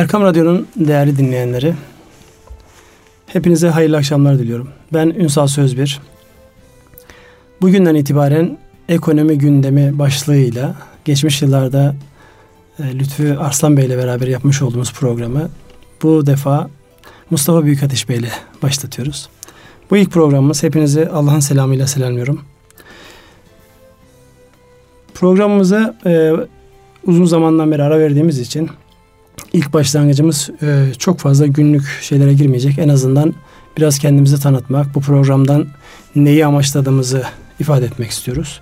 Erkam Radyo'nun değerli dinleyenleri, hepinize hayırlı akşamlar diliyorum. Ben Ünsal Sözbir. Bugünden itibaren ekonomi gündemi başlığıyla geçmiş yıllarda Lütfü Arslan Bey ile beraber yapmış olduğumuz programı bu defa Mustafa Büyükateş Bey ile başlatıyoruz. Bu ilk programımız. Hepinizi Allah'ın selamıyla selamlıyorum. Programımıza uzun zamandan beri ara verdiğimiz için ilk başlangıcımız çok fazla günlük şeylere girmeyecek. En azından biraz kendimizi tanıtmak, bu programdan neyi amaçladığımızı ifade etmek istiyoruz.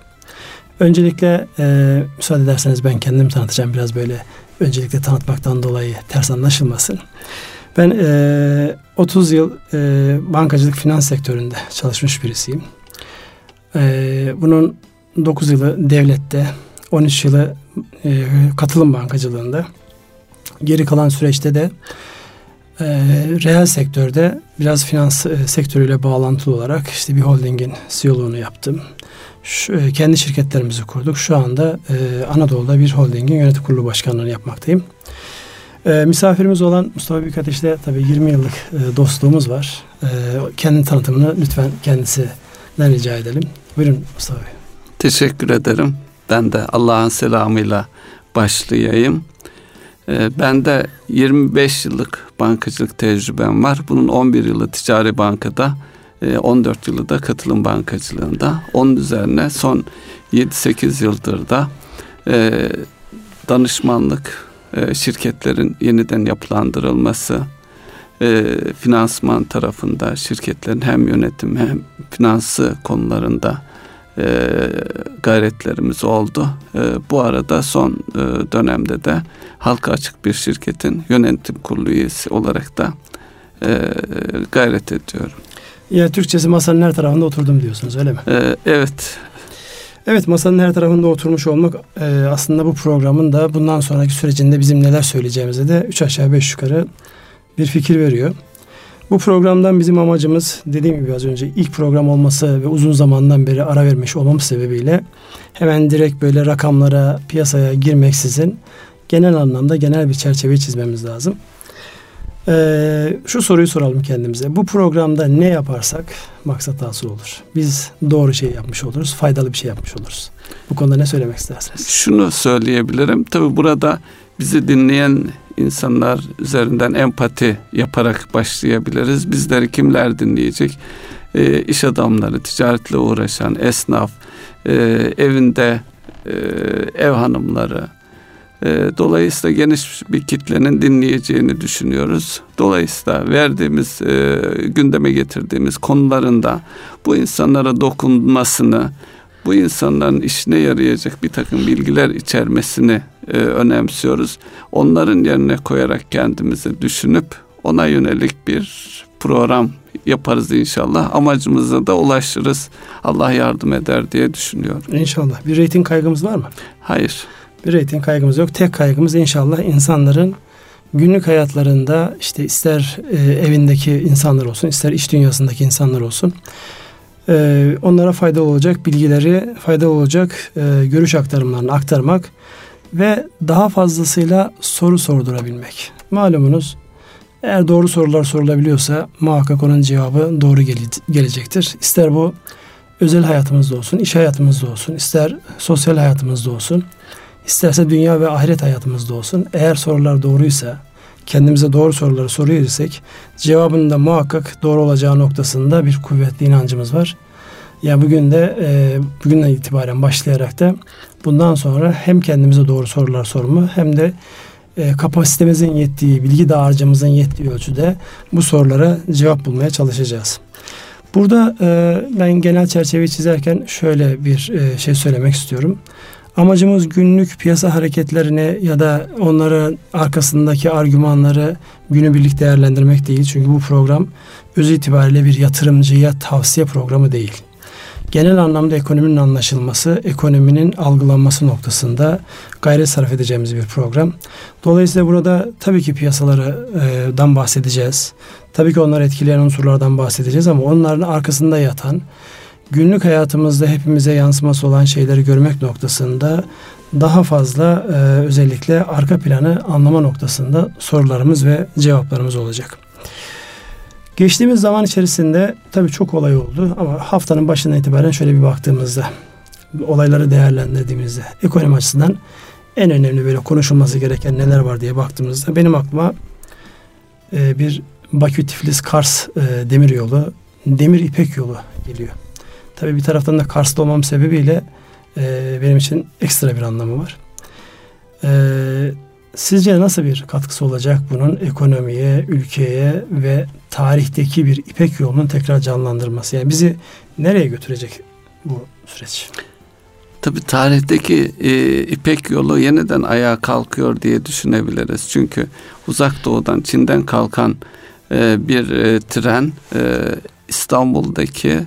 Öncelikle müsaade ederseniz ben kendimi tanıtacağım. Biraz böyle öncelikle tanıtmaktan dolayı ters anlaşılmasın. Ben 30 yıl bankacılık finans sektöründe çalışmış birisiyim. Bunun 9 yılı devlette, 13 yılı katılım bankacılığında. Geri kalan süreçte de reel sektörde biraz finans sektörüyle bağlantılı olarak işte bir holdingin CEO'luğunu yaptım. Kendi şirketlerimizi kurduk. Şu anda Anadolu'da bir holdingin yönetim kurulu başkanlığını yapmaktayım. Misafirimiz olan Mustafa Büyükateş'le tabii 20 yıllık dostluğumuz var. Kendi tanıtımını lütfen kendisinden rica edelim. Buyurun Mustafa Bey. Teşekkür ederim. Ben de Allah'ın selamıyla başlayayım. Ben de 25 yıllık bankacılık tecrübem var. Bunun 11 yılı ticari bankada, 14 yılı da katılım bankacılığında. Onun üzerine son 7-8 yıldır da danışmanlık, şirketlerin yeniden yapılandırılması, finansman tarafında şirketlerin hem yönetim hem finansı konularında gayretlerimiz oldu. Bu arada son dönemde de halka açık bir şirketin yönetim kurulu üyesi olarak da gayret ediyorum. Ya Türkçesi masanın her tarafında oturdum diyorsunuz, öyle mi? Evet. Evet, masanın her tarafında oturmuş olmak aslında bu programın da bundan sonraki sürecinde bizim neler söyleyeceğimize de 3 aşağı 5 yukarı bir fikir veriyor. Bu programdan bizim amacımız, dediğim gibi az önce, ilk program olması ve uzun zamandan beri ara vermiş olmamız sebebiyle hemen direkt böyle rakamlara, piyasaya girmeksizin genel anlamda genel bir çerçeve çizmemiz lazım. Şu soruyu soralım kendimize. Bu programda ne yaparsak maksat hasıl olur. Biz doğru şey yapmış oluruz, faydalı bir şey yapmış oluruz. Bu konuda ne söylemek istersiniz? Şunu söyleyebilirim. Tabii burada bizi dinleyen insanlar üzerinden empati yaparak başlayabiliriz. Bizleri kimler dinleyecek? İş adamları, ticaretle uğraşan esnaf, evinde ev hanımları. Dolayısıyla geniş bir kitlenin dinleyeceğini düşünüyoruz. Dolayısıyla verdiğimiz, gündeme getirdiğimiz konularında bu insanlara dokunmasını, bu insanların işine yarayacak bir takım bilgiler içermesini önemsiyoruz. Onların yerine koyarak kendimizi düşünüp ona yönelik bir program yaparız inşallah. Amacımıza da ulaşırız. Allah yardım eder diye düşünüyorum. İnşallah. Bir reyting kaygımız var mı? Hayır. Bir reyting kaygımız yok. Tek kaygımız inşallah insanların günlük hayatlarında, işte ister evindeki insanlar olsun, ister iş dünyasındaki insanlar olsun, onlara faydalı olacak bilgileri, faydalı olacak görüş aktarımlarını aktarmak ve daha fazlasıyla soru sordurabilmek. Malumunuz, eğer doğru sorular sorulabiliyorsa muhakkak onun cevabı doğru gelecektir. İster bu özel hayatımızda olsun, iş hayatımızda olsun, ister sosyal hayatımızda olsun, İsterse dünya ve ahiret hayatımızda olsun. Eğer sorular doğruysa, kendimize doğru soruları soruyorsak, cevabının da muhakkak doğru olacağı noktasında bir kuvvetli inancımız var. Yani bugün de bugünden itibaren başlayarak da bundan sonra hem kendimize doğru sorular sorma hem de kapasitemizin yettiği, bilgi dağarcığımızın yettiği ölçüde bu sorulara cevap bulmaya çalışacağız. Burada ben genel çerçeveyi çizerken şöyle bir şey söylemek istiyorum. Amacımız günlük piyasa hareketlerini ya da onlara arkasındaki argümanları günübirlik değerlendirmek değil. Çünkü bu program öz itibariyle bir yatırımcıya tavsiye programı değil. Genel anlamda ekonominin anlaşılması, ekonominin algılanması noktasında gayret sarf edeceğimiz bir program. Dolayısıyla burada tabii ki piyasalardan bahsedeceğiz. Tabii ki onları etkileyen unsurlardan bahsedeceğiz ama onların arkasında yatan, günlük hayatımızda hepimize yansıması olan şeyleri görmek noktasında daha fazla özellikle arka planı anlama noktasında sorularımız ve cevaplarımız olacak. Geçtiğimiz zaman içerisinde tabii çok olay oldu ama haftanın başından itibaren şöyle bir baktığımızda, olayları değerlendirdiğimizde ekonomi açısından en önemli böyle konuşulması gereken neler var diye baktığımızda benim aklıma bir Bakü-Tiflis-Kars demiryolu, demir ipek yolu geliyor. Tabii bir taraftan da Kars'ta olmam sebebiyle benim için ekstra bir anlamı var. Sizce nasıl bir katkısı olacak bunun ekonomiye, ülkeye ve tarihteki bir İpek yolunun tekrar canlandırması? Yani bizi nereye götürecek bu süreç? Tabii tarihteki İpek yolu yeniden ayağa kalkıyor diye düşünebiliriz. Çünkü uzak doğudan, Çin'den kalkan bir tren İstanbul'daki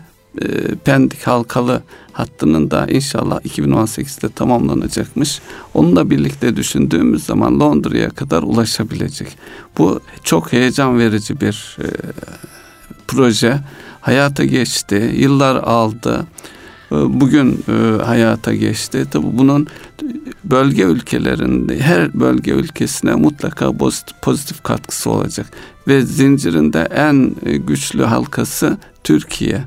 Pendik Halkalı hattının da inşallah 2018'de tamamlanacakmış. Onunla birlikte düşündüğümüz zaman Londra'ya kadar ulaşabilecek. Bu çok heyecan verici bir proje. Hayata geçti, yıllar aldı. Bugün hayata geçti. Tabii bunun bölge ülkelerinde, her bölge ülkesine mutlaka pozitif katkısı olacak. Ve zincirinde en güçlü halkası Türkiye.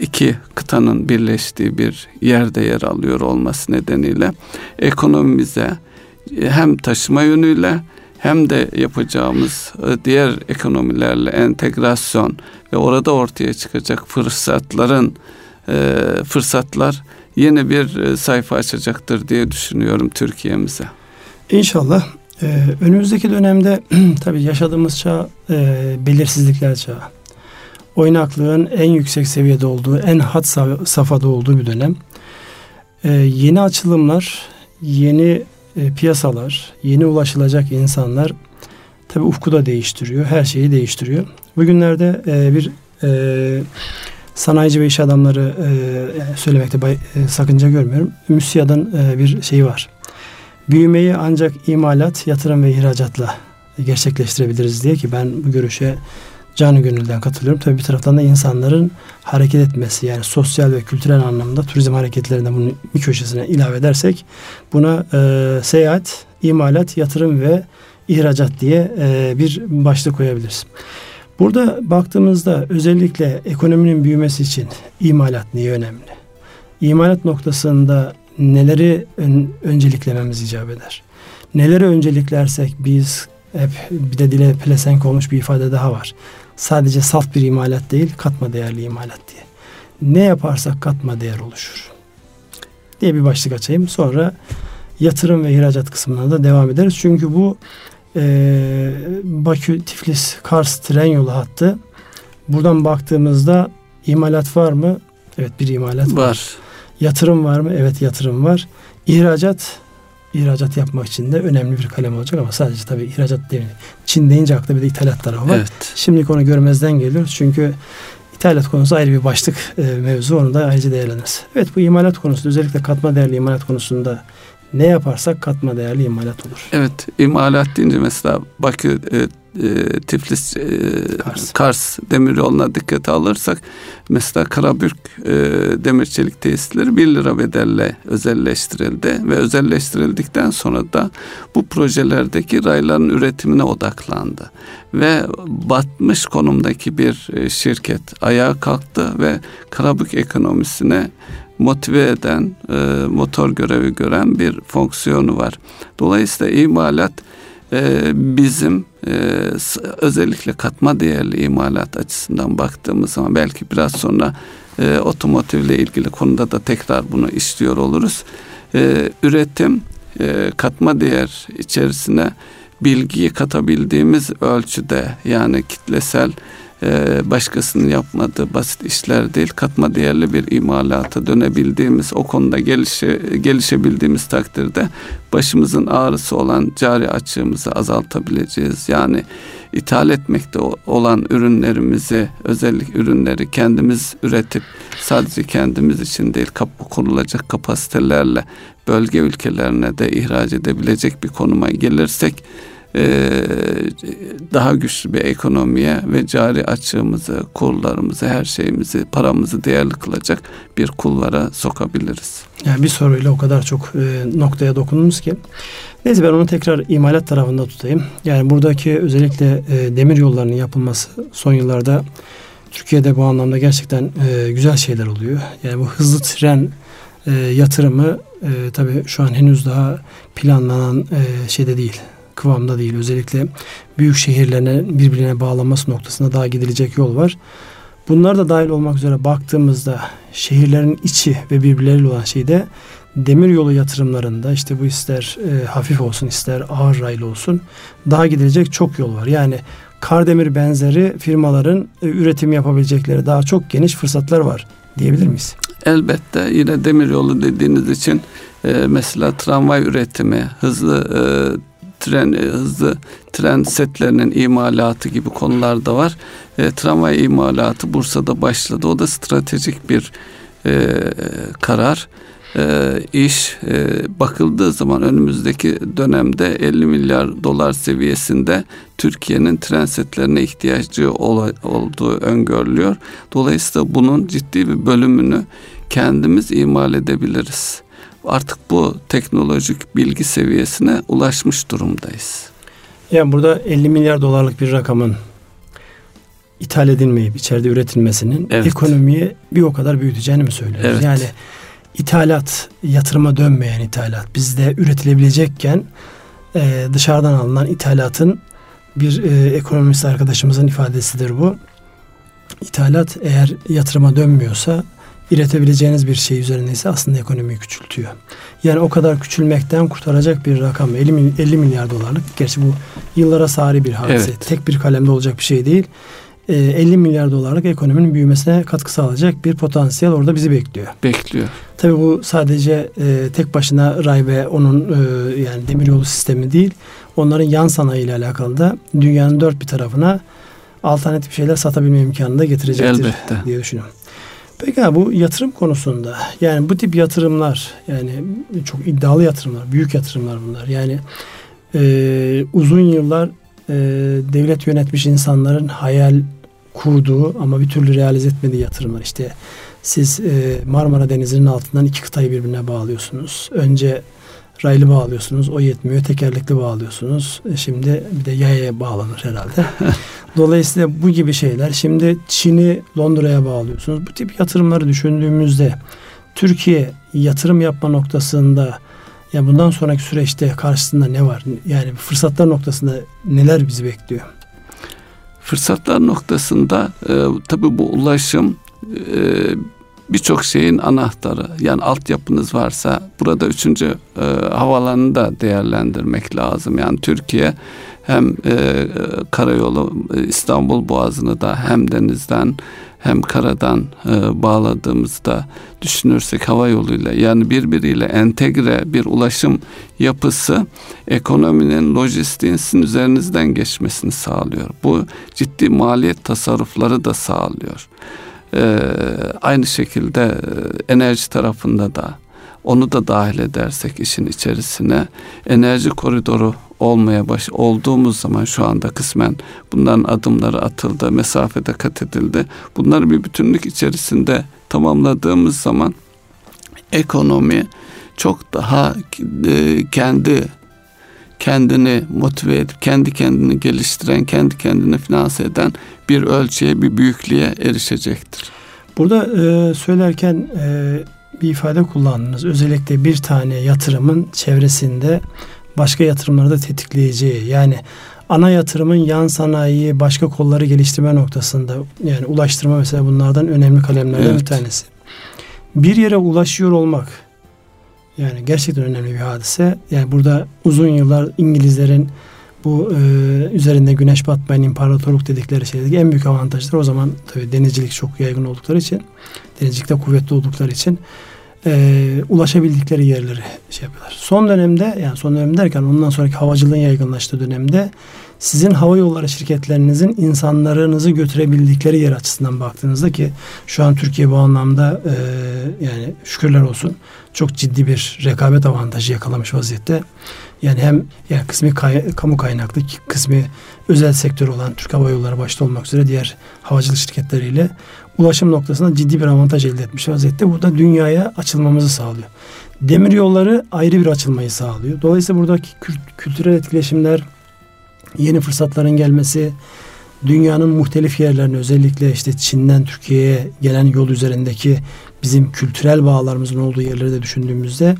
İki kıtanın birleştiği bir yerde yer alıyor olması nedeniyle ekonomimize hem taşıma yönüyle hem de yapacağımız diğer ekonomilerle entegrasyon ve orada ortaya çıkacak fırsatlar yeni bir sayfa açacaktır diye düşünüyorum Türkiye'mize. İnşallah. Önümüzdeki dönemde tabii yaşadığımız çağ belirsizlikler çağı. Oynaklığın en yüksek seviyede olduğu, en had safhada olduğu bir dönem. Yeni açılımlar, yeni piyasalar, yeni ulaşılacak insanlar tabii ufku da değiştiriyor, her şeyi değiştiriyor. Bugünlerde bir sanayici ve iş adamları söylemekte sakınca görmüyorum. MÜSİAD'ın bir şeyi var. Büyümeyi ancak imalat, yatırım ve ihracatla gerçekleştirebiliriz diye ki ben bu görüşe canı gönülden katılıyorum. Tabii bir taraftan da insanların hareket etmesi, yani sosyal ve kültürel anlamda turizm hareketlerinde bunun bir köşesine ilave edersek buna seyahat, imalat, yatırım ve ihracat diye bir başlık koyabiliriz. Burada baktığımızda özellikle ekonominin büyümesi için imalat niye önemli? İmalat noktasında neleri önceliklememiz icap eder? Neleri önceliklersek biz, hep bir de dile pelesenk olmuş bir ifade daha var. Sadece salt bir imalat değil, katma değerli imalat diye. Ne yaparsak katma değer oluşur diye bir başlık açayım. Sonra yatırım ve ihracat kısmına da devam ederiz. Çünkü bu Bakü-Tiflis-Kars tren yolu hattı. Buradan baktığımızda imalat var mı? Evet, bir imalat var. Yatırım var mı? Evet, yatırım var. İhracat yapmak için de önemli bir kalem olacak ama sadece tabii ihracat değil. Çin deyince akla bir de ithalat tarafı var. Evet. Şimdilik onu görmezden geliyoruz. Çünkü ithalat konusu ayrı bir başlık mevzu. Onu da ayrıca değerleniriz. Evet, bu imalat konusunda özellikle katma değerli imalat konusunda ne yaparsak katma değerli imalat olur. Evet, imalat deyince mesela Bakü Tiflis-Kars demiryoluna dikkate alırsak mesela Karabük demir çelik tesisleri 1 lira bedelle özelleştirildi ve özelleştirildikten sonra da bu projelerdeki rayların üretimine odaklandı ve batmış konumdaki bir şirket ayağa kalktı ve Karabük ekonomisine motive eden, motor görevi gören bir fonksiyonu var. Dolayısıyla imalat bizim özellikle katma değerli imalat açısından baktığımız zaman belki biraz sonra otomotivle ilgili konuda da tekrar bunu işliyor oluruz. Üretim, katma değer içerisine bilgiyi katabildiğimiz ölçüde, yani kitlesel başkasının yapmadığı basit işler değil, katma değerli bir imalata dönebildiğimiz, o konuda gelişebildiğimiz takdirde başımızın ağrısı olan cari açığımızı azaltabileceğiz. Yani ithal etmekte olan ürünlerimizi, özellikle ürünleri kendimiz üretip sadece kendimiz için değil, kurulacak kapasitelerle bölge ülkelerine de ihraç edebilecek bir konuma gelirsek daha güçlü bir ekonomiye ve cari açığımızı, kurlarımızı, her şeyimizi, paramızı değerli kılacak bir kulvara sokabiliriz. Yani bir soruyla o kadar çok noktaya dokundunuz ki. Neyse, ben onu tekrar imalat tarafında tutayım. Yani buradaki özellikle demir yollarının yapılması son yıllarda Türkiye'de bu anlamda gerçekten güzel şeyler oluyor. Yani bu hızlı tren yatırımı tabii şu an henüz daha planlanan şeyde değil, kıvamda değil. Özellikle büyük şehirlerine birbirine bağlanması noktasında daha gidilecek yol var. Bunlar da dahil olmak üzere baktığımızda şehirlerin içi ve birbirleriyle olan şeyde demiryolu yatırımlarında, işte bu ister hafif olsun ister ağır raylı olsun, daha gidilecek çok yol var. Yani Kardemir benzeri firmaların üretim yapabilecekleri daha çok geniş fırsatlar var diyebilir miyiz? Elbette, yine demiryolu dediğiniz için mesela tramvay üretimi, hızlı tren setlerinin imalatı gibi konularda var. Tramvay imalatı Bursa'da başladı. O da stratejik bir karar. Bakıldığı zaman önümüzdeki dönemde 50 milyar dolar seviyesinde Türkiye'nin tren setlerine ihtiyacı olduğu öngörülüyor. Dolayısıyla bunun ciddi bir bölümünü kendimiz imal edebiliriz. Artık bu teknolojik bilgi seviyesine ulaşmış durumdayız. Yani burada 50 milyar dolarlık bir rakamın ithal edilmeyip içeride üretilmesinin, evet, ekonomiyi bir o kadar büyüteceğini mi söylüyoruz? Evet. Yani İthalat, yatırıma dönmeyen ithalat bizde üretilebilecekken dışarıdan alınan ithalatın bir ekonomist arkadaşımızın ifadesidir bu. İthalat eğer yatırıma dönmüyorsa, üretebileceğiniz bir şey üzerindeyse aslında ekonomiyi küçültüyor. Yani o kadar küçülmekten kurtaracak bir rakam 50 milyar dolarlık. Gerçi bu yıllara sari bir hadise. Evet. Tek bir kalemde olacak bir şey değil. 50 milyar dolarlık ekonominin büyümesine katkı sağlayacak bir potansiyel orada bizi bekliyor. Bekliyor. Tabii bu sadece tek başına ray ve onun yani demiryolu sistemi değil, onların yan sanayi ile alakalı da dünyanın dört bir tarafına alternatif şeyler satabilme imkanını da getirecektir. Elbette. Diye düşünüyorum. Peki abi, bu yatırım konusunda, yani bu tip yatırımlar, yani çok iddialı yatırımlar, büyük yatırımlar bunlar. Yani uzun yıllar devlet yönetmiş insanların hayal kurduğu ama bir türlü realize etmediği yatırımlar. İşte siz Marmara Denizi'nin altından iki kıtayı birbirine bağlıyorsunuz. Önce raylı bağlıyorsunuz. O yetmiyor. Tekerlekli bağlıyorsunuz. Şimdi bir de yayaya bağlanır herhalde. Dolayısıyla bu gibi şeyler. Şimdi Çin'i Londra'ya bağlıyorsunuz. Bu tip yatırımları düşündüğümüzde Türkiye yatırım yapma noktasında, yani bundan sonraki süreçte karşısında ne var? Yani fırsatlar noktasında neler bizi bekliyor? Fırsatlar noktasında tabii bu ulaşım birçok şeyin anahtarı. Yani altyapınız varsa burada 3. havalanı da değerlendirmek lazım. Yani Türkiye hem karayolu İstanbul Boğazı'nı da hem denizden hem karadan bağladığımızda düşünürsek hava yoluyla, yani birbiriyle entegre bir ulaşım yapısı ekonominin, lojistiğin üzerinizden geçmesini sağlıyor. Bu ciddi maliyet tasarrufları da sağlıyor. Aynı şekilde enerji tarafında da, onu da dahil edersek işin içerisine, enerji koridoru olduğumuz zaman şu anda kısmen bunların adımları atıldı, mesafede kat edildi. Bunları bir bütünlük içerisinde tamamladığımız zaman ekonomi çok daha kendini motive edip kendi kendini geliştiren, kendi kendini finanse eden bir ölçüye, bir büyüklüğe erişecektir. Burada söylerken bir ifade kullandınız. Özellikle bir tane yatırımın çevresinde başka yatırımları da tetikleyeceği, yani ana yatırımın yan sanayi, başka kolları geliştirme noktasında, yani ulaştırma mesela bunlardan önemli kalemlerden, evet, bir tanesi. Bir yere ulaşıyor olmak, yani gerçekten önemli bir hadise. Yani burada uzun yıllar İngilizlerin bu üzerinde güneş batmayan imparatorluk dedikleri şeydeki en büyük avantajları, o zaman tabii denizcilik çok yaygın oldukları için, denizcilikte kuvvetli oldukları için ulaşabildikleri yerleri şey yapıyorlar. Son dönemde, yani son dönem derken ondan sonraki havacılığın yaygınlaştığı dönemde sizin hava yolları şirketlerinizin insanlarınızı götürebildikleri yer açısından baktığınızda, ki şu an Türkiye bu anlamda yani şükürler olsun çok ciddi bir rekabet avantajı yakalamış vaziyette. Yani hem yani kısmi kamu kaynaklı, kısmi özel sektör olan Türk Hava Yolları başta olmak üzere diğer havacılık şirketleriyle ulaşım noktasında ciddi bir avantaj elde etmiş vaziyette. Bu da dünyaya açılmamızı sağlıyor. Demir yolları ayrı bir açılmayı sağlıyor. Dolayısıyla buradaki kültürel etkileşimler, yeni fırsatların gelmesi, dünyanın muhtelif yerlerine özellikle işte Çin'den Türkiye'ye gelen yol üzerindeki bizim kültürel bağlarımızın olduğu yerleri de düşündüğümüzde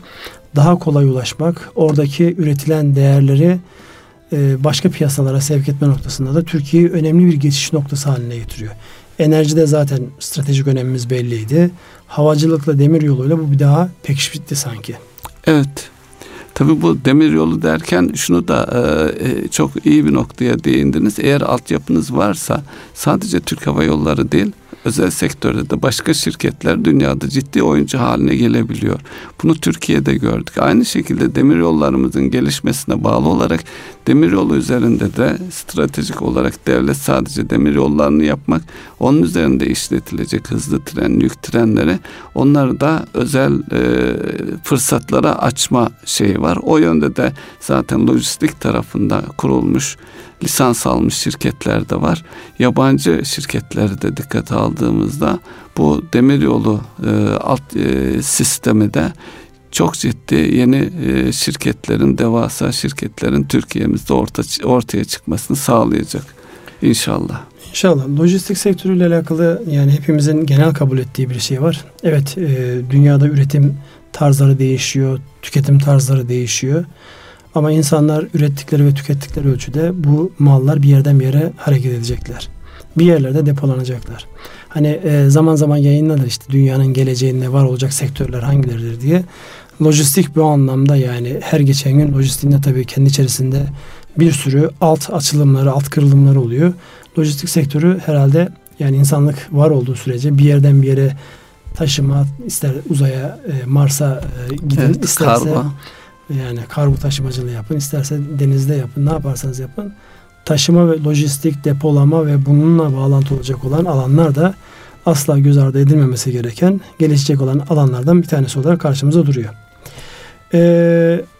daha kolay ulaşmak, oradaki üretilen değerleri başka piyasalara sevk etme noktasında da Türkiye'yi önemli bir geçiş noktası haline getiriyor. Enerjide zaten stratejik önemimiz belliydi. Havacılıkla, demir yoluyla bu bir daha pekişti sanki. Evet. Tabii bu demir yolu derken şunu da çok iyi bir noktaya değindiniz. Eğer altyapınız varsa sadece Türk Hava Yolları değil, özel sektörde de başka şirketler dünyada ciddi oyuncu haline gelebiliyor. Bunu Türkiye'de gördük. Aynı şekilde demiryollarımızın gelişmesine bağlı olarak demiryolu üzerinde de stratejik olarak devlet sadece demiryollarını yapmak, onun üzerinde işletilecek hızlı tren, yük trenleri, onları da özel fırsatlara açma şeyi var. O yönde de zaten lojistik tarafında kurulmuş, lisans almış şirketler de var. Yabancı şirketleri de dikkate aldığımızda bu demiryolu sistemi de çok ciddi yeni şirketlerin, devasa şirketlerin Türkiye'mizde ortaya çıkmasını sağlayacak inşallah. İnşallah. Lojistik sektörüyle alakalı yani hepimizin genel kabul ettiği bir şey var. Evet, dünyada üretim tarzları değişiyor, tüketim tarzları değişiyor. Ama insanlar ürettikleri ve tükettikleri ölçüde bu mallar bir yerden bir yere hareket edecekler. Bir yerlerde depolanacaklar. Hani zaman zaman yayınlanır işte dünyanın geleceğinde var olacak sektörler hangileridir diye. Lojistik bu anlamda yani her geçen gün lojistiğinde tabii kendi içerisinde bir sürü alt açılımları, alt kırılımları oluyor. Lojistik sektörü herhalde yani insanlık var olduğu sürece bir yerden bir yere taşıma, ister uzaya, Mars'a gidin, evet, isterse... Kargo. Yani kargo taşımacılığı yapın, isterse denizde yapın, ne yaparsanız yapın. Taşıma ve lojistik, depolama ve bununla bağlantı olacak olan alanlar da asla göz ardı edilmemesi gereken, gelişecek olan alanlardan bir tanesi olarak karşımıza duruyor.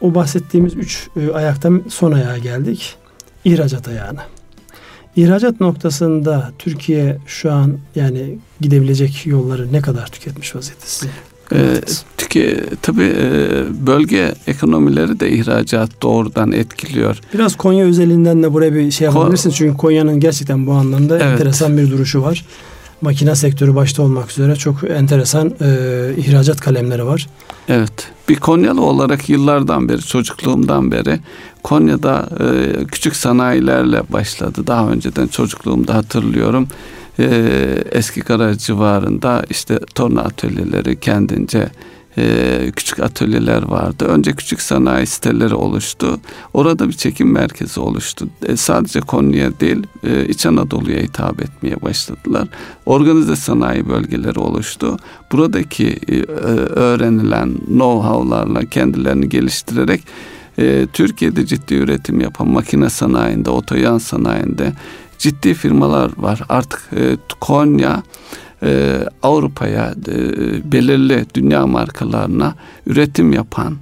O bahsettiğimiz üç ayaktan son ayağa geldik. İhracat ayağına. İhracat noktasında Türkiye şu an yani gidebilecek yolları ne kadar tüketmiş vaziyette size? Tabii bölge ekonomileri de ihracat doğrudan etkiliyor. Biraz Konya özelinden de buraya bir şey yapabilirsiniz. Çünkü Konya'nın gerçekten bu anlamda enteresan bir duruşu var. Makine sektörü başta olmak üzere çok enteresan ihracat kalemleri var. Evet. Bir Konyalı olarak yıllardan beri, çocukluğumdan beri Konya'da küçük sanayilerle başladı. Daha önceden çocukluğumda hatırlıyorum. Eski Kara civarında işte torna atölyeleri, kendince küçük atölyeler vardı. Önce küçük sanayi siteleri oluştu. Orada bir çekim merkezi oluştu. Sadece Konya değil, İç Anadolu'ya hitap etmeye başladılar. Organize sanayi bölgeleri oluştu. Buradaki öğrenilen know-how'larla kendilerini geliştirerek Türkiye'de ciddi üretim yapan makine sanayinde, otoyan sanayinde ciddi firmalar var. Artık Konya Avrupa'ya belirli dünya markalarına üretim yapan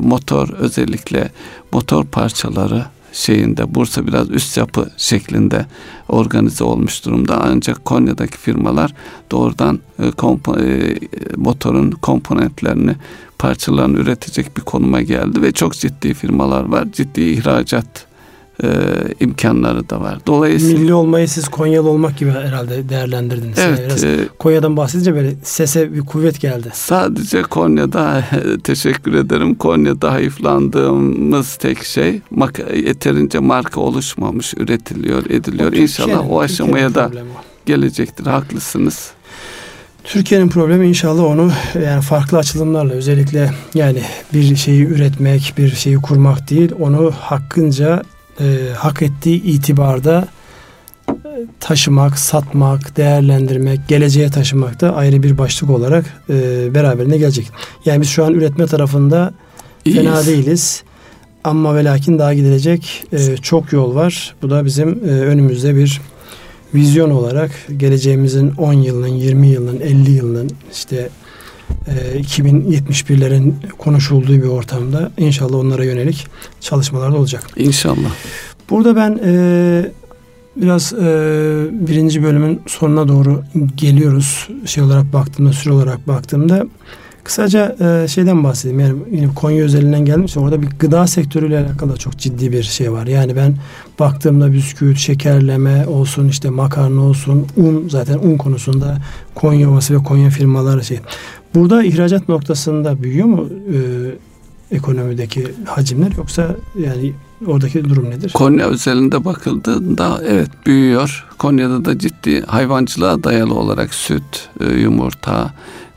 motor, özellikle motor parçaları şeyinde Bursa biraz üst yapı şeklinde organize olmuş durumda. Ancak Konya'daki firmalar doğrudan motorun komponentlerini, parçalarını üretecek bir konuma geldi ve çok ciddi firmalar var. Ciddi ihracat imkanları da var. Dolayısıyla milli olmayı siz Konyalı olmak gibi herhalde değerlendirdiniz. Evet. Konya'dan bahsedince böyle sese bir kuvvet geldi. Sadece Konya'da teşekkür ederim. Konya'da hayıflandığımız tek şey yeterince marka oluşmamış, üretiliyor, ediliyor. İnşallah o aşamaya da gelecektir. Haklısınız. Türkiye'nin problemi inşallah onu yani farklı açılımlarla, özellikle yani bir şeyi üretmek, bir şeyi kurmak değil, onu hakkınca hak ettiği itibarda taşımak, satmak, değerlendirmek, geleceğe taşımak da ayrı bir başlık olarak beraberine gelecek. Yani biz şu an üretme tarafında fena değiliz. Ama ve lakin daha gidilecek çok yol var. Bu da bizim önümüzde bir vizyon olarak geleceğimizin 10 yılının, 20 yılının, 50 yılının işte 2071'lerin konuşulduğu bir ortamda inşallah onlara yönelik çalışmalar da olacak. İnşallah. Burada ben biraz birinci bölümün sonuna doğru geliyoruz. Süre olarak baktığımda kısaca şeyden bahsedeyim. Yani Konya özelinden gelmişse orada bir gıda sektörüyle alakalı çok ciddi bir şey var. Yani ben baktığımda bisküvit, şekerleme olsun, işte makarna olsun, un, zaten un konusunda Konya Ovası ve Konya firmaları şey. Burada ihracat noktasında büyüyor mu ekonomideki hacimler, yoksa yani oradaki durum nedir? Konya özelinde bakıldığında evet büyüyor. Konya'da da ciddi hayvancılığa dayalı olarak süt, yumurta,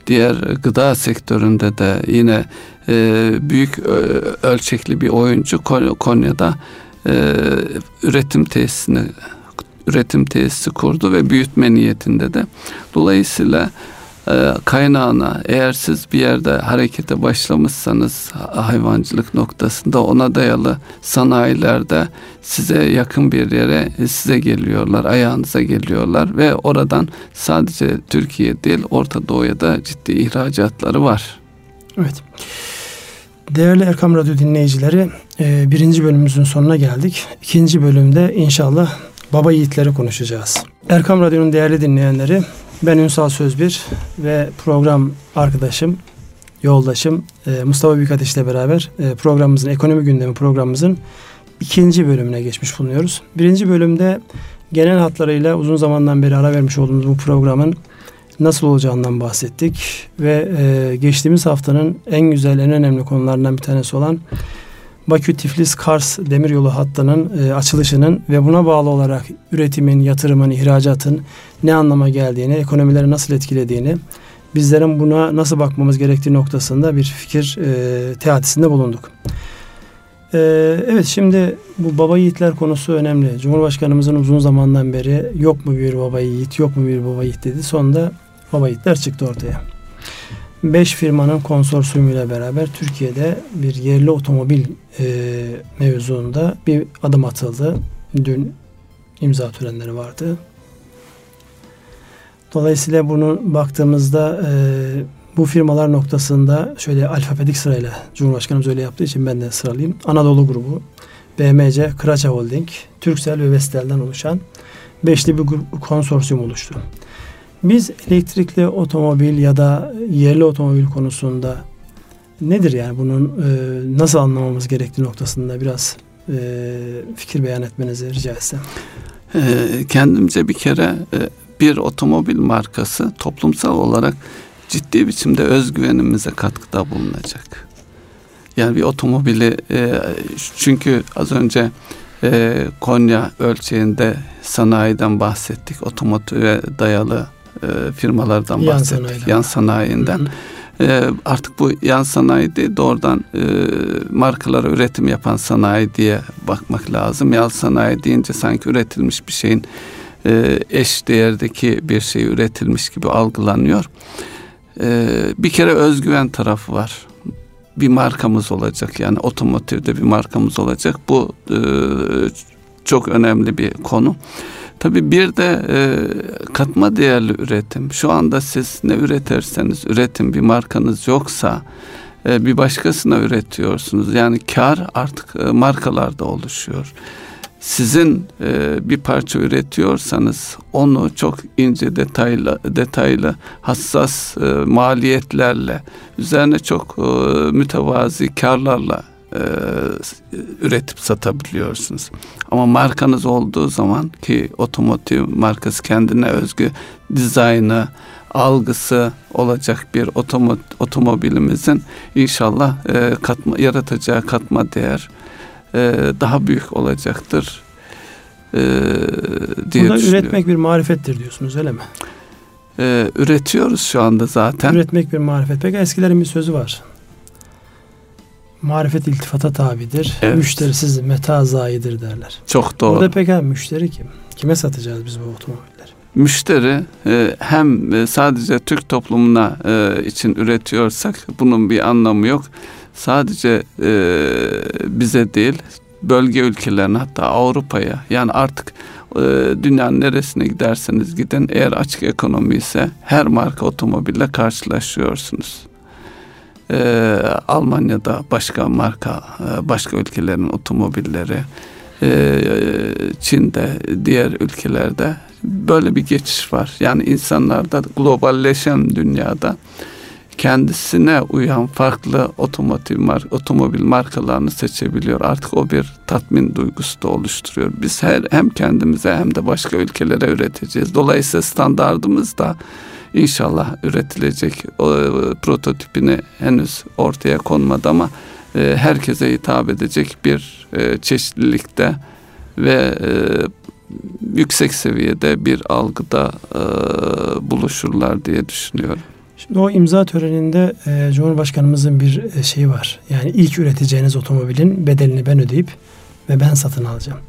diğer gıda sektöründe de yine büyük ölçekli bir oyuncu Konya'da üretim tesisi kurdu ve büyütme niyetinde de. Dolayısıyla kaynağına eğer siz bir yerde harekete başlamışsanız hayvancılık noktasında ona dayalı sanayilerde size yakın bir yere size geliyorlar, ayağınıza geliyorlar ve oradan sadece Türkiye değil Orta Doğu'ya da ciddi ihracatları var. Evet. Değerli Erkam Radyo dinleyicileri, birinci bölümümüzün sonuna geldik. İkinci bölümde inşallah baba yiğitleri konuşacağız. Erkam Radyo'nun değerli dinleyenleri, ben Ünsal Sözbir ve program arkadaşım, yoldaşım Mustafa Büyükateş ile beraber programımızın, ekonomi gündemi programımızın ikinci bölümüne geçmiş bulunuyoruz. Birinci bölümde genel hatlarıyla uzun zamandan beri ara vermiş olduğumuz bu programın nasıl olacağından bahsettik. Ve geçtiğimiz haftanın en güzel, en önemli konularından bir tanesi olan Bakü-Tiflis-Kars demiryolu hattının açılışının ve buna bağlı olarak üretimin, yatırımın, ihracatın ne anlama geldiğini, ekonomileri nasıl etkilediğini, bizlerin buna nasıl bakmamız gerektiği noktasında bir fikir teatisinde bulunduk. Evet, şimdi bu baba yiğitler konusu önemli. Cumhurbaşkanımızın uzun zamandan beri yok mu bir baba yiğit dedi. Sonunda baba yiğitler çıktı ortaya. 5 firmanın konsorsiyumuyla beraber Türkiye'de bir yerli otomobil mevzuunda bir adım atıldı. Dün imza törenleri vardı. Dolayısıyla bunu baktığımızda bu firmalar noktasında şöyle alfabetik sırayla, Cumhurbaşkanımız öyle yaptığı için ben de sıralayayım. Anadolu Grubu, BMC, Kıraça Holding, Türksel ve Vestel'den oluşan beşli bir konsorsiyum oluştu. Biz elektrikli otomobil ya da yerli otomobil konusunda nedir, yani bunun nasıl anlamamız gerektiği noktasında biraz fikir beyan etmenizi rica etsem. Kendimce bir kere bir otomobil markası toplumsal olarak ciddi biçimde özgüvenimize katkıda bulunacak. Yani bir otomobili çünkü az önce Konya ölçeğinde sanayiden bahsettik. Otomotive dayalı firmalardan bahsettik. Yan sanayinden. Hı hı. Artık bu yan sanayi değil, doğrudan markalara üretim yapan sanayi diye bakmak lazım. Yan sanayi deyince sanki üretilmiş bir şeyin eş değerdeki bir şey üretilmiş gibi algılanıyor. Bir kere özgüven tarafı var. Bir markamız olacak, yani otomotivde bir markamız olacak. Bu çok önemli bir konu. Tabii bir de katma değerli üretim. Şu anda siz ne üreterseniz üretin, bir markanız yoksa bir başkasına üretiyorsunuz. Yani kar artık markalarda oluşuyor. Sizin bir parça üretiyorsanız onu çok ince detaylı hassas maliyetlerle, üzerine çok mütevazi karlarla üretip satabiliyorsunuz. Ama markanız olduğu zaman, ki otomotiv markası kendine özgü dizaynı, algısı olacak bir otomobilimizin inşallah yaratacağı katma değer daha büyük olacaktır diye düşünüyorum. Burada üretmek bir marifettir diyorsunuz, öyle mi? Üretiyoruz şu anda zaten. Üretmek bir marifet. Peki eskilerin bir sözü var. Marifet iltifata tabidir. Evet. Müşterisiz meta zayidir derler. Çok doğru. Burada peki müşteri kim? Kime satacağız biz bu otomobilleri? Müşteri hem sadece Türk toplumuna için üretiyorsak bunun bir anlamı yok. Sadece bize değil, bölge ülkelerine, hatta Avrupa'ya, yani artık dünyanın neresine giderseniz gidin, eğer açık ekonomi ise her marka otomobille karşılaşıyorsunuz. Almanya'da başka marka, başka ülkelerin otomobilleri, Çin'de, diğer ülkelerde böyle bir geçiş var. Yani insanlarda, globalleşen dünyada kendisine uyan farklı otomobil markalarını seçebiliyor. Artık o bir tatmin duygusu da oluşturuyor. Biz hem kendimize hem de başka ülkelere üreteceğiz. Dolayısıyla standardımız da İnşallah üretilecek. Prototipini henüz ortaya konmadı ama herkese hitap edecek bir çeşitlilikte ve yüksek seviyede bir algıda buluşurlar diye düşünüyorum. Şimdi o imza töreninde Cumhurbaşkanımızın bir şeyi var. Yani ilk üreteceğiniz otomobilin bedelini ben ödeyip ve ben satın alacağım.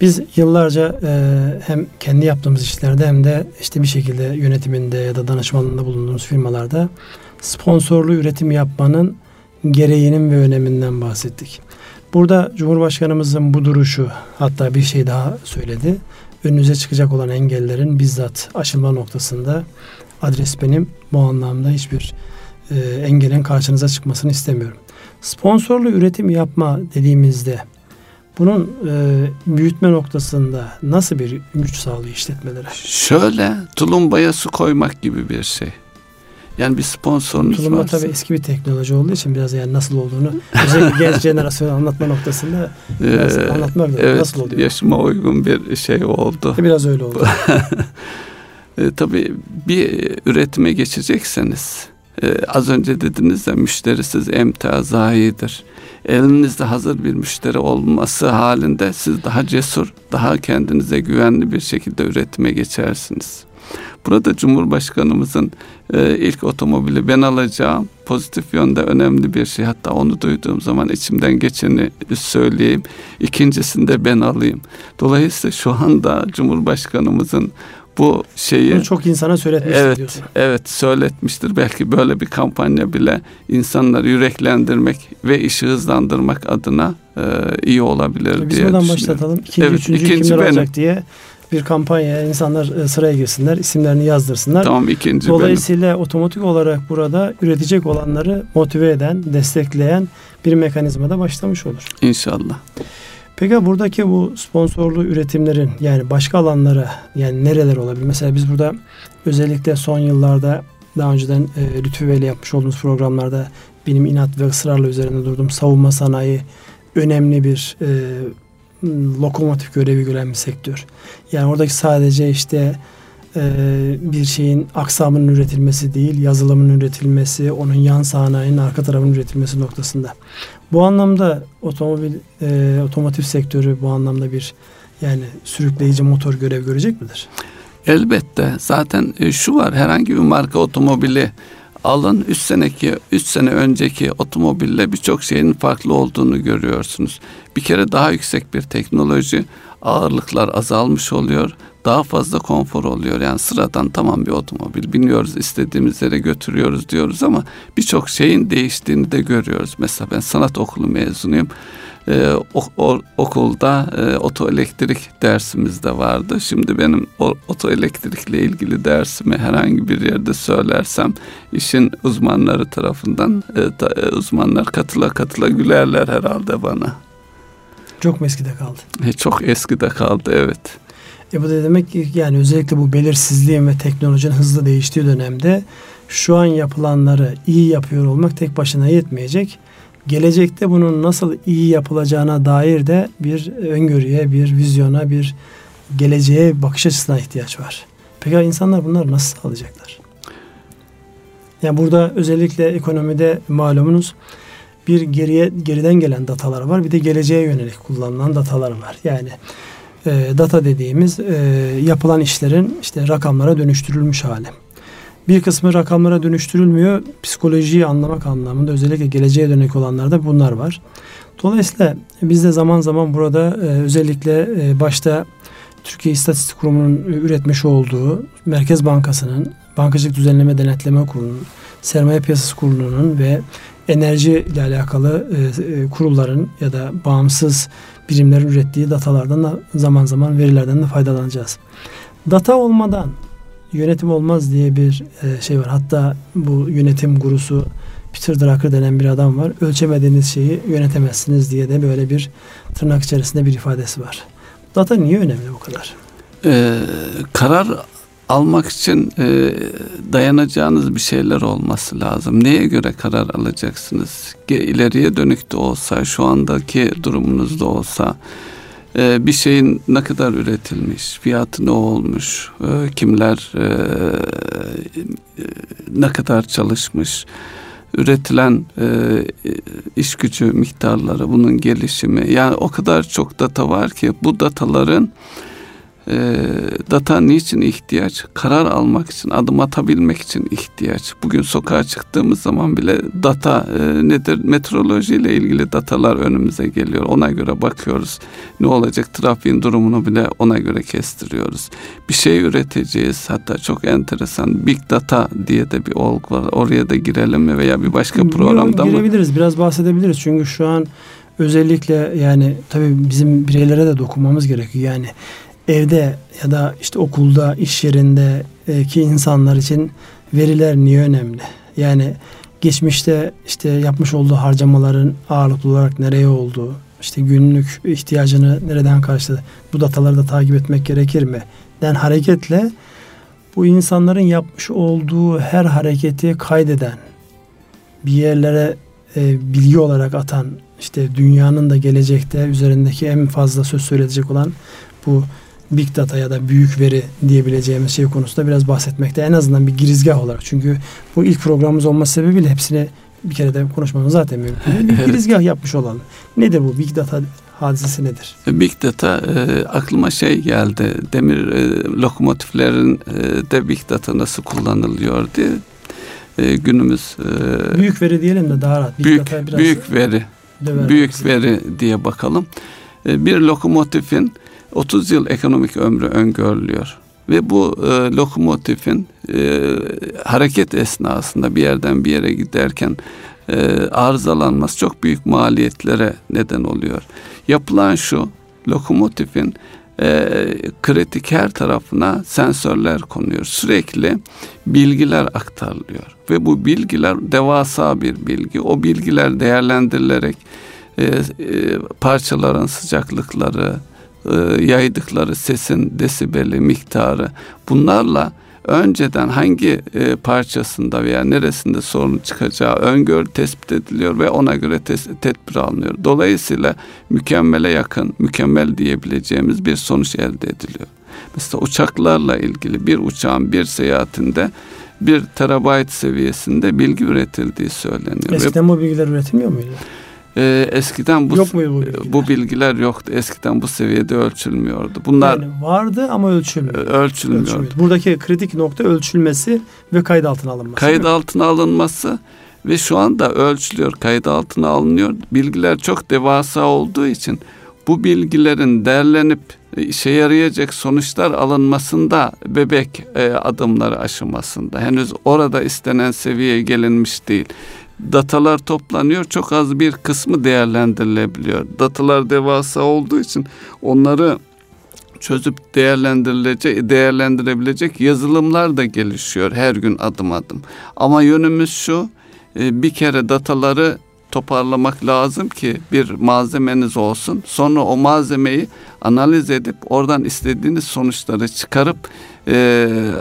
Biz yıllarca hem kendi yaptığımız işlerde hem de işte bir şekilde yönetiminde ya da danışmanlığında bulunduğumuz firmalarda sponsorlu üretim yapmanın gereğinin ve öneminden bahsettik. Burada Cumhurbaşkanımızın bu duruşu, hatta bir şey daha söyledi. Önünüze çıkacak olan engellerin bizzat aşılma noktasında adres benim. Bu anlamda hiçbir engelin karşınıza çıkmasını istemiyorum. Sponsorlu üretim yapma dediğimizde bunun büyütme noktasında nasıl bir güç sağlıyor işletmelere? Şöyle, tulumbaya su koymak gibi bir şey. Yani bir sponsorunuz Tulumba varsa. Tulumba tabii eski bir teknoloji olduğu için biraz yani nasıl olduğunu özellikle genç jenerasyonu anlatma noktasında biraz anlatmak lazım. Evet, nasıl oluyor? Yaşıma uygun bir şey oldu. Biraz öyle oldu. Tabii bir üretime geçecekseniz az önce dediniz ya, müşterisiz emtia zayidir. Elinizde hazır bir müşteri olması halinde siz daha cesur, daha kendinize güvenli bir şekilde üretime geçersiniz. Burada Cumhurbaşkanımızın ilk otomobili ben alacağım pozitif yönde önemli bir şey. Hatta onu duyduğum zaman içimden geçeni söyleyeyim. İkincisini de ben alayım. Dolayısıyla şu anda Cumhurbaşkanımızın bu şeyi, bunu çok insana söyletmiştir, evet, diyorsun. Evet, söyletmiştir. Belki böyle bir kampanya bile insanları yüreklendirmek ve işi hızlandırmak adına iyi olabilir diye düşünüyorum. Biz buradan başlatalım. İkinci, evet, üçüncü kimler olacak diye bir kampanya, insanlar sıraya girsinler, isimlerini yazdırsınlar. Tamam, ikinci. Dolayısıyla benim otomatik olarak burada üretecek olanları motive eden, destekleyen bir mekanizma da başlamış olur. İnşallah. Peki buradaki bu sponsorlu üretimlerin yani başka alanlara, yani nereler olabilir? Mesela biz burada özellikle son yıllarda daha önceden Lütfü Bey'le yapmış olduğumuz programlarda benim inat ve ısrarla üzerinde durduğum savunma sanayi önemli bir lokomotif görevi gören bir sektör. Yani oradaki sadece işte bir şeyin aksamının üretilmesi değil, yazılımının üretilmesi, onun yan sanayinin arka tarafının üretilmesi noktasında. Bu anlamda otomotiv sektörü bu anlamda bir yani sürükleyici motor görev görecek midir? Elbette. Zaten şu var, herhangi bir marka otomobili alın, 3 sene önceki otomobille birçok şeyin farklı olduğunu görüyorsunuz. Bir kere daha yüksek bir teknoloji, ağırlıklar azalmış oluyor. Daha fazla konfor oluyor. Yani sıradan tamam bir otomobil biniyoruz, istediğimiz yere götürüyoruz diyoruz ama birçok şeyin değiştiğini de görüyoruz. Mesela ben sanat okulu mezunuyum. Okulda otoelektrik dersimiz de vardı. Şimdi benim otoelektrikle ilgili dersimi herhangi bir yerde söylersem işin uzmanları tarafından uzmanlar katıla gülerler herhalde bana. Çok mu eskide kaldı? Çok eskide kaldı, evet. Bu da demek ki yani özellikle bu belirsizliğin ve teknolojinin hızlı değiştiği dönemde şu an yapılanları iyi yapıyor olmak tek başına yetmeyecek. Gelecekte bunun nasıl iyi yapılacağına dair de bir öngörüye, bir vizyona, bir geleceğe bakış açısına ihtiyaç var. Peki insanlar bunları nasıl sağlayacaklar? Yani burada özellikle ekonomide malumunuz bir geriden gelen datalar var, bir de geleceğe yönelik kullanılan datalar var. Yani data dediğimiz yapılan işlerin işte rakamlara dönüştürülmüş hali. Bir kısmı rakamlara dönüştürülmüyor. Psikolojiyi anlamak anlamında özellikle geleceğe dönük olanlarda bunlar var. Dolayısıyla biz de zaman zaman burada özellikle başta Türkiye İstatistik Kurumu'nun üretmiş olduğu, Merkez Bankası'nın, Bankacılık Düzenleme Denetleme Kurulu'nun, Sermaye Piyasası Kurulu'nun ve enerji ile alakalı kurulların ya da bağımsız birimlerin ürettiği datalardan da zaman zaman verilerden de faydalanacağız. Data olmadan yönetim olmaz diye bir şey var. Hatta bu yönetim gurusu Peter Drucker denen bir adam var. Ölçemediğiniz şeyi yönetemezsiniz diye de böyle bir tırnak içerisinde bir ifadesi var. Data niye önemli bu kadar? Karar almak için dayanacağınız bir şeyler olması lazım. Neye göre karar alacaksınız? İleriye dönük de olsa, şu andaki durumunuz da olsa, bir şeyin ne kadar üretilmiş, fiyatı ne olmuş, kimler ne kadar çalışmış, üretilen iş gücü miktarları, bunun gelişimi, yani o kadar çok data var ki bu dataların data niçin ihtiyaç? Karar almak için, adım atabilmek için ihtiyaç. Bugün sokağa çıktığımız zaman bile data nedir? Meteorolojiyle ilgili datalar önümüze geliyor. Ona göre bakıyoruz. Ne olacak? Trafiğin durumunu bile ona göre kestiriyoruz. Bir şey üreteceğiz. Hatta çok enteresan Big Data diye de bir olgu var. Oraya da girelim mi veya bir başka programda mı? Girebiliriz. Biraz bahsedebiliriz. Çünkü şu an özellikle yani tabii bizim bireylere de dokunmamız gerekiyor. Yani evde ya da işte okulda, iş yerindeki insanlar için veriler niye önemli? Yani geçmişte işte yapmış olduğu harcamaların ağırlıklı olarak nereye olduğu, işte günlük ihtiyacını nereden karşıladı, bu dataları da takip etmek gerekir mi? Den hareketle bu insanların yapmış olduğu her hareketi kaydeden, bir yerlere bilgi olarak atan, işte dünyanın da gelecekte üzerindeki en fazla söz söyleyecek olan bu Big Data ya da büyük veri diyebileceğimiz şey konusunda biraz bahsetmekte, en azından bir girizgah olarak. Çünkü bu ilk programımız olması sebebiyle hepsini bir kere de konuşmamız zaten mümkün. Bir girizgah yapmış olalım. Nedir bu Big Data hadisesi, nedir? Big Data aklıma şey geldi. Demir lokomotiflerin de Big Data nasıl kullanılıyor diye günümüz büyük veri diyelim de daha rahat. Büyük veri diye bakalım. Bir lokomotifin 30 yıl ekonomik ömrü öngörülüyor ve bu lokomotifin hareket esnasında bir yerden bir yere giderken arızalanması çok büyük maliyetlere neden oluyor. Yapılan şu, lokomotifin kritik her tarafına sensörler konuyor. Sürekli bilgiler aktarılıyor ve bu bilgiler devasa bir bilgi. O bilgiler değerlendirilerek parçaların sıcaklıkları, yaydıkları sesin desibeli miktarı, bunlarla önceden hangi parçasında veya neresinde sorun çıkacağı tespit ediliyor ve ona göre tedbir alınıyor. Dolayısıyla mükemmele yakın, mükemmel diyebileceğimiz bir sonuç elde ediliyor. Mesela uçaklarla ilgili bir uçağın bir seyahatinde 1 terabayt seviyesinde bilgi üretildiği söyleniyor. Eskiden bu bilgiler üretilmiyor muydu? Eskiden bu bilgiler yoktu. Eskiden bu seviyede ölçülmüyordu. Bunlar yani vardı ama ölçülmüyordu. Buradaki kritik nokta ölçülmesi ve kayıt altına alınması. Kayıt altına alınması ve şu anda ölçülüyor, kayıt altına alınıyor. Bilgiler çok devasa olduğu için bu bilgilerin derlenip işe yarayacak sonuçlar alınmasında bebek adımları aşamasında. Henüz orada istenen seviyeye gelinmiş değil. Datalar toplanıyor, çok az bir kısmı değerlendirilebiliyor. Datalar devasa olduğu için onları çözüp değerlendirebilecek yazılımlar da gelişiyor her gün adım adım. Ama yönümüz şu, bir kere dataları toparlamak lazım ki bir malzemeniz olsun. Sonra o malzemeyi analiz edip oradan istediğiniz sonuçları çıkarıp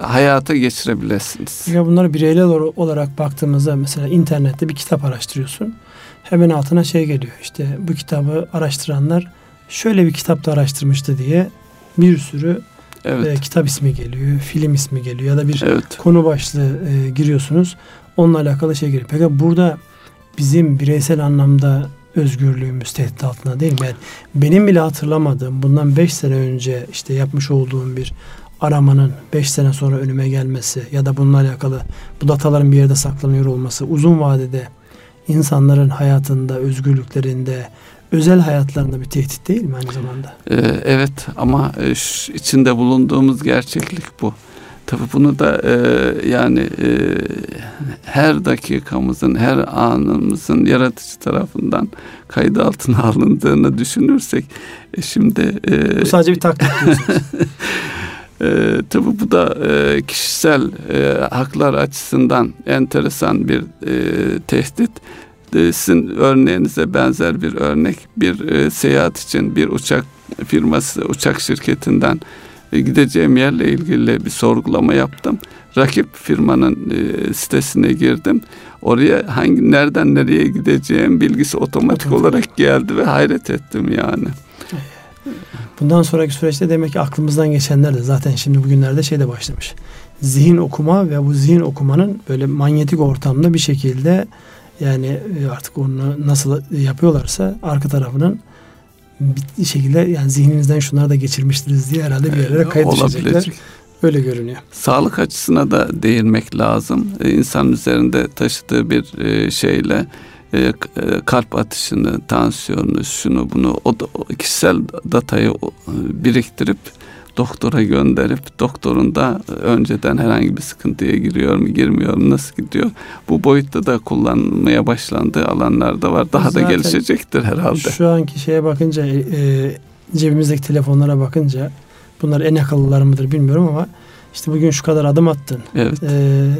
hayata geçirebilirsiniz. Ya bunları bireyler olarak baktığımızda mesela internette bir kitap araştırıyorsun. Hemen altına şey geliyor, işte bu kitabı araştıranlar şöyle bir kitapta araştırmıştı diye bir sürü kitap ismi geliyor, film ismi geliyor ya da bir konu başlığı giriyorsunuz. Onunla alakalı şey geliyor. Peki burada bizim bireysel anlamda özgürlüğümüz tehdit altında değil mi? Yani benim bile hatırlamadığım, bundan 5 sene önce işte yapmış olduğum bir aramanın 5 sene sonra önüme gelmesi ya da bununla alakalı bu dataların bir yerde saklanıyor olması, uzun vadede insanların hayatında, özgürlüklerinde, özel hayatlarında bir tehdit değil mi aynı zamanda? Evet ama içinde bulunduğumuz gerçeklik bu. Tabii bunu da her dakikamızın, her anımızın yaratıcı tarafından kayıt altına alındığını düşünürsek şimdi... Bu sadece bir taklit diyorsunuz. Tabii bu da kişisel haklar açısından enteresan bir tehdit. Sizin örneğinize benzer bir örnek, bir seyahat için bir uçak firması, uçak şirketinden gideceğim yerle ilgili bir sorgulama yaptım. Rakip firmanın sitesine girdim. Oraya nereden nereye gideceğim bilgisi otomatik olarak geldi ve hayret ettim yani. Bundan sonraki süreçte demek ki aklımızdan geçenler de zaten şimdi bugünlerde başlamış. Zihin okuma ve bu zihin okumanın böyle manyetik ortamda bir şekilde, yani artık onu nasıl yapıyorlarsa arka tarafının bir şekilde, yani zihninizden şunları da geçirmiştiniz diye herhalde bir yerlere kayıt düşecekler. Öyle görünüyor. Sağlık açısına da değinmek lazım. İnsanın üzerinde taşıdığı bir şeyle kalp atışını, tansiyonunu, şunu bunu, o da, kişisel datayı biriktirip doktora gönderip doktorun da önceden herhangi bir sıkıntıya giriyor mu, girmiyor mu, nasıl gidiyor? Bu boyutta da kullanmaya başlandığı alanlarda var. Daha zaten da gelişecektir herhalde. Şu anki bakınca, cebimizdeki telefonlara bakınca, bunlar en akıllılar mıdır bilmiyorum ama bugün şu kadar adım attın. Evet.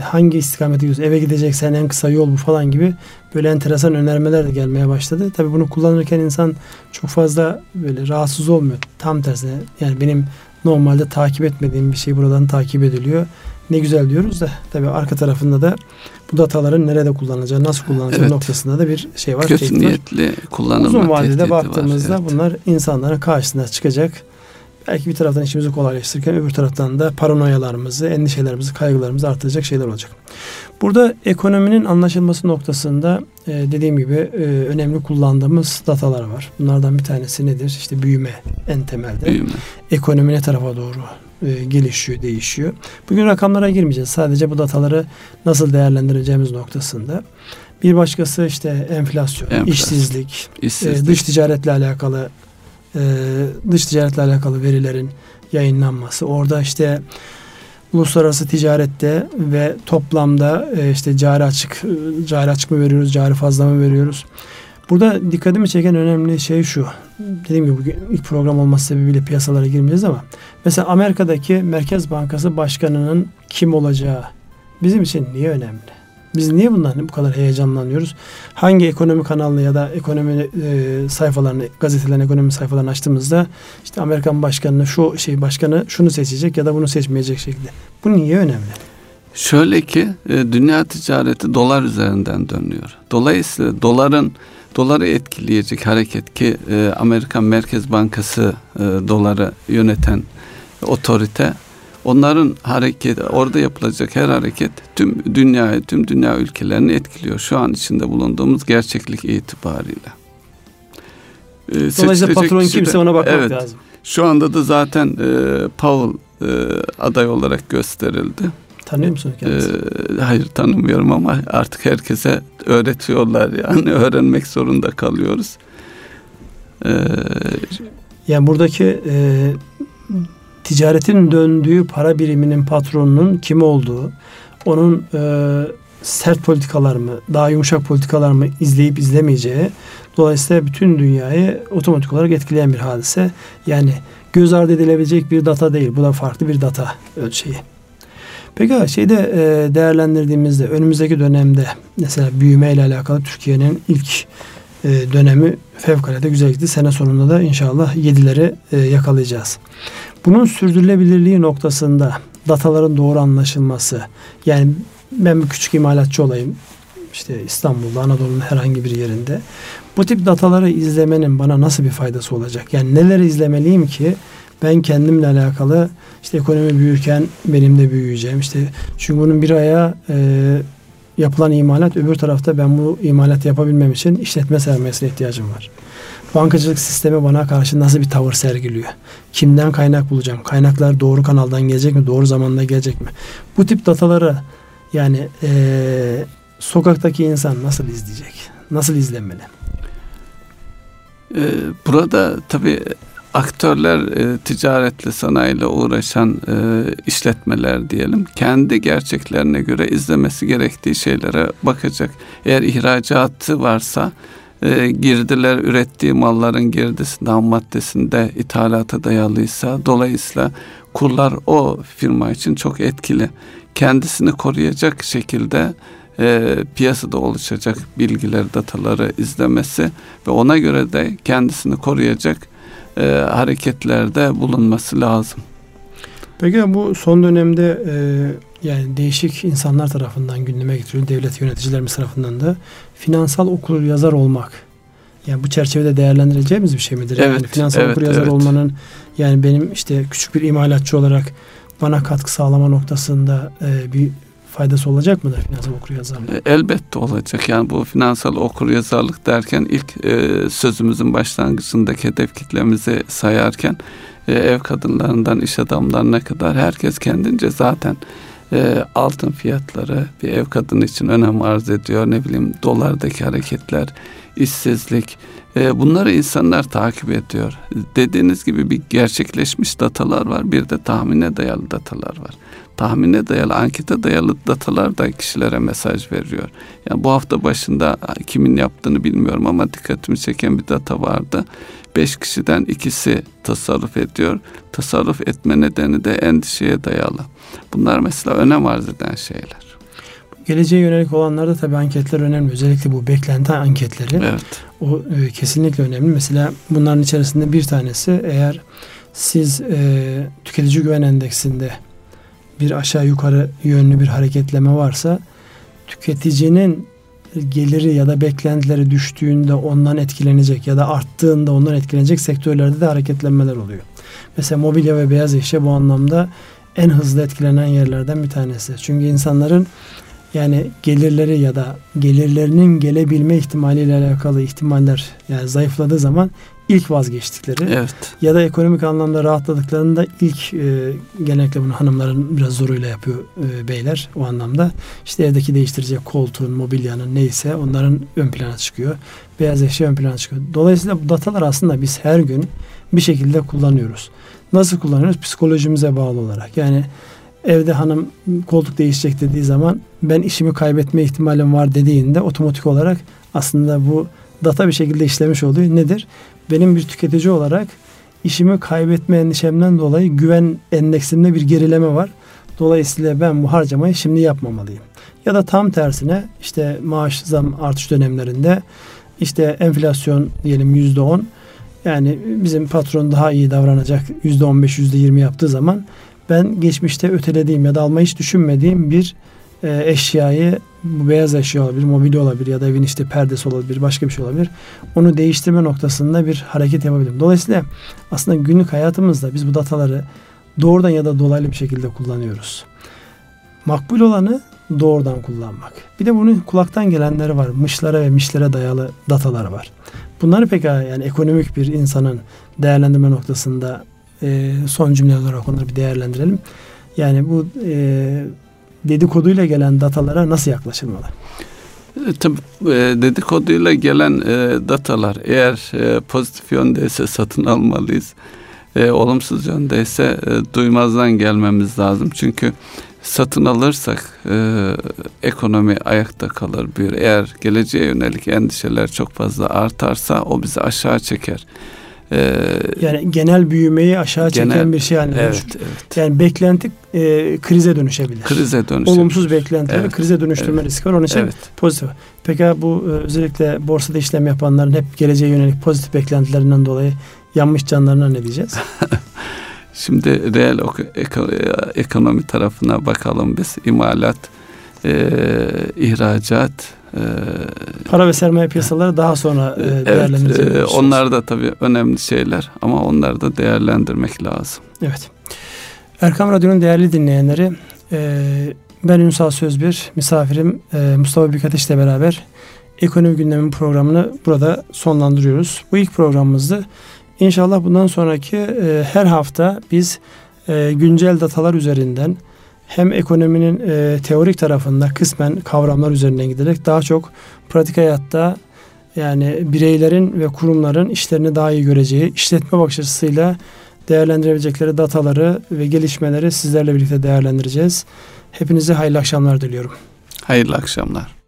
Hangi istikamete gidiyorsun? Eve gideceksen en kısa yol bu falan gibi böyle enteresan önermeler de gelmeye başladı. Tabii bunu kullanırken insan çok fazla böyle rahatsız olmuyor. Tam tersine, yani benim normalde takip etmediğim bir şey buradan takip ediliyor. Ne güzel diyoruz da tabii arka tarafında da bu dataların nerede kullanılacağı, nasıl kullanılacağı noktasında da bir var. Kötü niyetli kullanılma tehdidi var. Uzun vadede baktığımızda bunlar insanların karşısına çıkacak. Belki bir taraftan işimizi kolaylaştırırken öbür taraftan da paranoyalarımızı, endişelerimizi, kaygılarımızı artıracak şeyler olacak. Burada ekonominin anlaşılması noktasında dediğim gibi önemli kullandığımız datalar var. Bunlardan bir tanesi nedir? Büyüme en temelde. Büyüme. Ekonomi ne tarafa doğru gelişiyor, değişiyor. Bugün rakamlara girmeyeceğiz. Sadece bu dataları nasıl değerlendireceğimiz noktasında. Bir başkası enflasyon, işsizlik. Dış ticaretle alakalı verilerin yayınlanması. Orada uluslararası ticarette ve toplamda cari açık mı veriyoruz, cari fazla mı veriyoruz? Burada dikkatimi çeken önemli şey şu. Dediğim gibi bugün ilk program olması sebebiyle piyasalara girmeyeceğiz ama mesela Amerika'daki Merkez Bankası Başkanı'nın kim olacağı bizim için niye önemli? Biz niye bundan bu kadar heyecanlanıyoruz? Hangi ekonomi kanalını ya da ekonomi sayfalarını, gazetelerin ekonomi sayfalarını açtığımızda Amerikan başkanını, başkanı şunu seçecek ya da bunu seçmeyecek şekilde. Bu niye önemli? Şöyle ki dünya ticareti dolar üzerinden dönüyor. Dolayısıyla doları etkileyecek hareket ki Amerikan Merkez Bankası doları yöneten otorite. Onların orada yapılacak her hareket tüm dünya ülkelerini etkiliyor. Şu an içinde bulunduğumuz gerçeklik itibariyle. Dolayısıyla patron kimse ona bakmak lazım. Şu anda da zaten Powell aday olarak gösterildi. Tanıyor musun kendisi? Hayır, tanımıyorum ama artık herkese öğretiyorlar yani öğrenmek zorunda kalıyoruz. Yani buradaki ticaretin döndüğü para biriminin patronunun kim olduğu, onun sert politikalar mı, daha yumuşak politikalar mı izleyip izlemeyeceği, dolayısıyla bütün dünyayı otomatik olarak etkileyen bir hadise. Yani göz ardı edilebilecek bir data değil. Bu da farklı bir data ölçeği. Peki değerlendirdiğimizde önümüzdeki dönemde mesela büyüme ile alakalı Türkiye'nin ilk dönemi fevkalade güzel gitti. Sene sonunda da inşallah 7'leri yakalayacağız. Bunun sürdürülebilirliği noktasında dataların doğru anlaşılması, yani ben bir küçük imalatçı olayım İstanbul'da, Anadolu'nun herhangi bir yerinde, bu tip dataları izlemenin bana nasıl bir faydası olacak? Yani neleri izlemeliyim ki ben kendimle alakalı ekonomi büyürken benim de büyüyeceğim. Çünkü bunun bir ayağı yapılan imalat, öbür tarafta ben bu imalatı yapabilmem için işletme sermayesine ihtiyacım var. Bankacılık sistemi bana karşı nasıl bir tavır sergiliyor? Kimden kaynak bulacağım? Kaynaklar doğru kanaldan gelecek mi? Doğru zamanda gelecek mi? Bu tip dataları sokaktaki insan nasıl izleyecek? Nasıl izlenmeli? Burada tabii aktörler, ticaretle, sanayiyle uğraşan işletmeler diyelim, kendi gerçeklerine göre izlemesi gerektiği şeylere bakacak. Eğer ihracatı varsa girdiler ürettiği malların girdisinde, ham maddesinde ithalata dayalıysa, dolayısıyla kurlar o firma için çok etkili. Kendisini koruyacak şekilde piyasada oluşacak bilgiler, dataları izlemesi ve ona göre de kendisini koruyacak hareketlerde bulunması lazım. Peki bu son dönemde yani değişik insanlar tarafından gündeme getirilen, devlet yöneticilerimiz tarafından da finansal okur yazar olmak, yani bu çerçevede değerlendireceğimiz bir şey midir? Evet, yani finansal okur yazar olmanın, yani benim işte küçük bir imalatçı olarak bana katkı sağlama noktasında bir faydası olacak mıdır finansal okuryazarlık? Elbette olacak. Yani bu finansal okuryazarlık derken ilk sözümüzün başlangıcındaki hedef kitlemizi sayarken ev kadınlarından iş adamlarına kadar herkes kendince zaten altın fiyatları bir ev kadını için önem arz ediyor. Ne bileyim, dolardaki hareketler, işsizlik, bunları insanlar takip ediyor. Dediğiniz gibi bir gerçekleşmiş datalar var, bir de tahmine dayalı datalar var. Tahmine dayalı, ankete dayalı datalar da kişilere mesaj veriyor. Yani bu hafta başında kimin yaptığını bilmiyorum ama dikkatimi çeken bir data vardı. 5 kişiden ikisi tasarruf ediyor. Tasarruf etme nedeni de endişeye dayalı. Bunlar mesela önem arz eden şeyler. Geleceğe yönelik olanlarda tabii anketler önemli. Özellikle bu beklenti anketleri. Evet. O kesinlikle önemli. Mesela bunların içerisinde bir tanesi, eğer siz tüketici güven endeksinde bir aşağı yukarı yönlü bir hareketleme varsa, tüketicinin geliri ya da beklentileri düştüğünde ondan etkilenecek ya da arttığında ondan etkilenecek sektörlerde de hareketlenmeler oluyor. Mesela mobilya ve beyaz eşya bu anlamda en hızlı etkilenen yerlerden bir tanesi. Çünkü insanların yani gelirleri ya da gelirlerinin gelebilme ihtimaliyle alakalı ihtimaller yani zayıfladığı zaman ilk vazgeçtikleri ya da ekonomik anlamda rahatladıklarında ilk genellikle bunu hanımların biraz zoruyla yapıyor beyler o anlamda. İşte evdeki değiştirecek koltuğun, mobilyanın neyse onların ön plana çıkıyor. Beyaz eşya ön plana çıkıyor. Dolayısıyla bu datalar aslında biz her gün bir şekilde kullanıyoruz. Nasıl kullanıyoruz? Psikolojimize bağlı olarak. Yani evde hanım koltuk değişecek dediği zaman ben işimi kaybetme ihtimalim var dediğinde otomatik olarak aslında bu data bir şekilde işlemiş oluyor. Nedir? Benim bir tüketici olarak işimi kaybetme endişemden dolayı güven endeksimde bir gerileme var. Dolayısıyla ben bu harcamayı şimdi yapmamalıyım. Ya da tam tersine işte maaş zam artış dönemlerinde işte enflasyon diyelim %10, yani bizim patron daha iyi davranacak %15, %20 yaptığı zaman ben geçmişte ötelediğim ya da almayı hiç düşünmediğim bir eşyayı, bu beyaz eşya olabilir, mobilya olabilir ya da evin işte perdesi olabilir, başka bir şey olabilir. Onu değiştirme noktasında bir hareket yapabilirim. Dolayısıyla aslında günlük hayatımızda biz bu dataları doğrudan ya da dolaylı bir şekilde kullanıyoruz. Makbul olanı doğrudan kullanmak. Bir de bunun kulaktan gelenleri var. Mışlara ve mişlere dayalı datalar var. Bunları pekala yani ekonomik bir insanın değerlendirme noktasında son cümle olarak onları bir değerlendirelim. Yani bu dedikoduyla gelen datalara nasıl yaklaşılmalı? Tabii dedikoduyla gelen datalar eğer pozitif yöndeyse satın almalıyız. Olumsuz yöndeyse duymazdan gelmemiz lazım. Çünkü satın alırsak ekonomi ayakta kalır, büyür. Eğer geleceğe yönelik endişeler çok fazla artarsa o bizi aşağı çeker. Yani genel büyümeyi aşağı çeken bir şey haline dönüşür. Evet. Yani beklenti krize dönüşebilir. Olumsuz beklentileri krize dönüştürme riski var. Onun için pozitif. Peki bu özellikle borsada işlem yapanların hep geleceğe yönelik pozitif beklentilerinden dolayı yanmış canlarına ne diyeceğiz? Şimdi reel ekonomi tarafına bakalım biz. İmalat, ihracat, para ve sermaye piyasaları daha sonra değerlendirecek. Onlar da tabii önemli şeyler ama onları da değerlendirmek lazım. Evet. Erkam Radyo'nun değerli dinleyenleri, ben Ünsal Sözbir, misafirim Mustafa Büyükateş ile beraber ekonomi gündemi programını burada sonlandırıyoruz. Bu ilk programımızdı. İnşallah bundan sonraki her hafta biz güncel datalar üzerinden hem ekonominin teorik tarafında kısmen kavramlar üzerinden giderek daha çok pratik hayatta yani bireylerin ve kurumların işlerini daha iyi göreceği, işletme bakış açısıyla değerlendirebilecekleri dataları ve gelişmeleri sizlerle birlikte değerlendireceğiz. Hepinize hayırlı akşamlar diliyorum. Hayırlı akşamlar.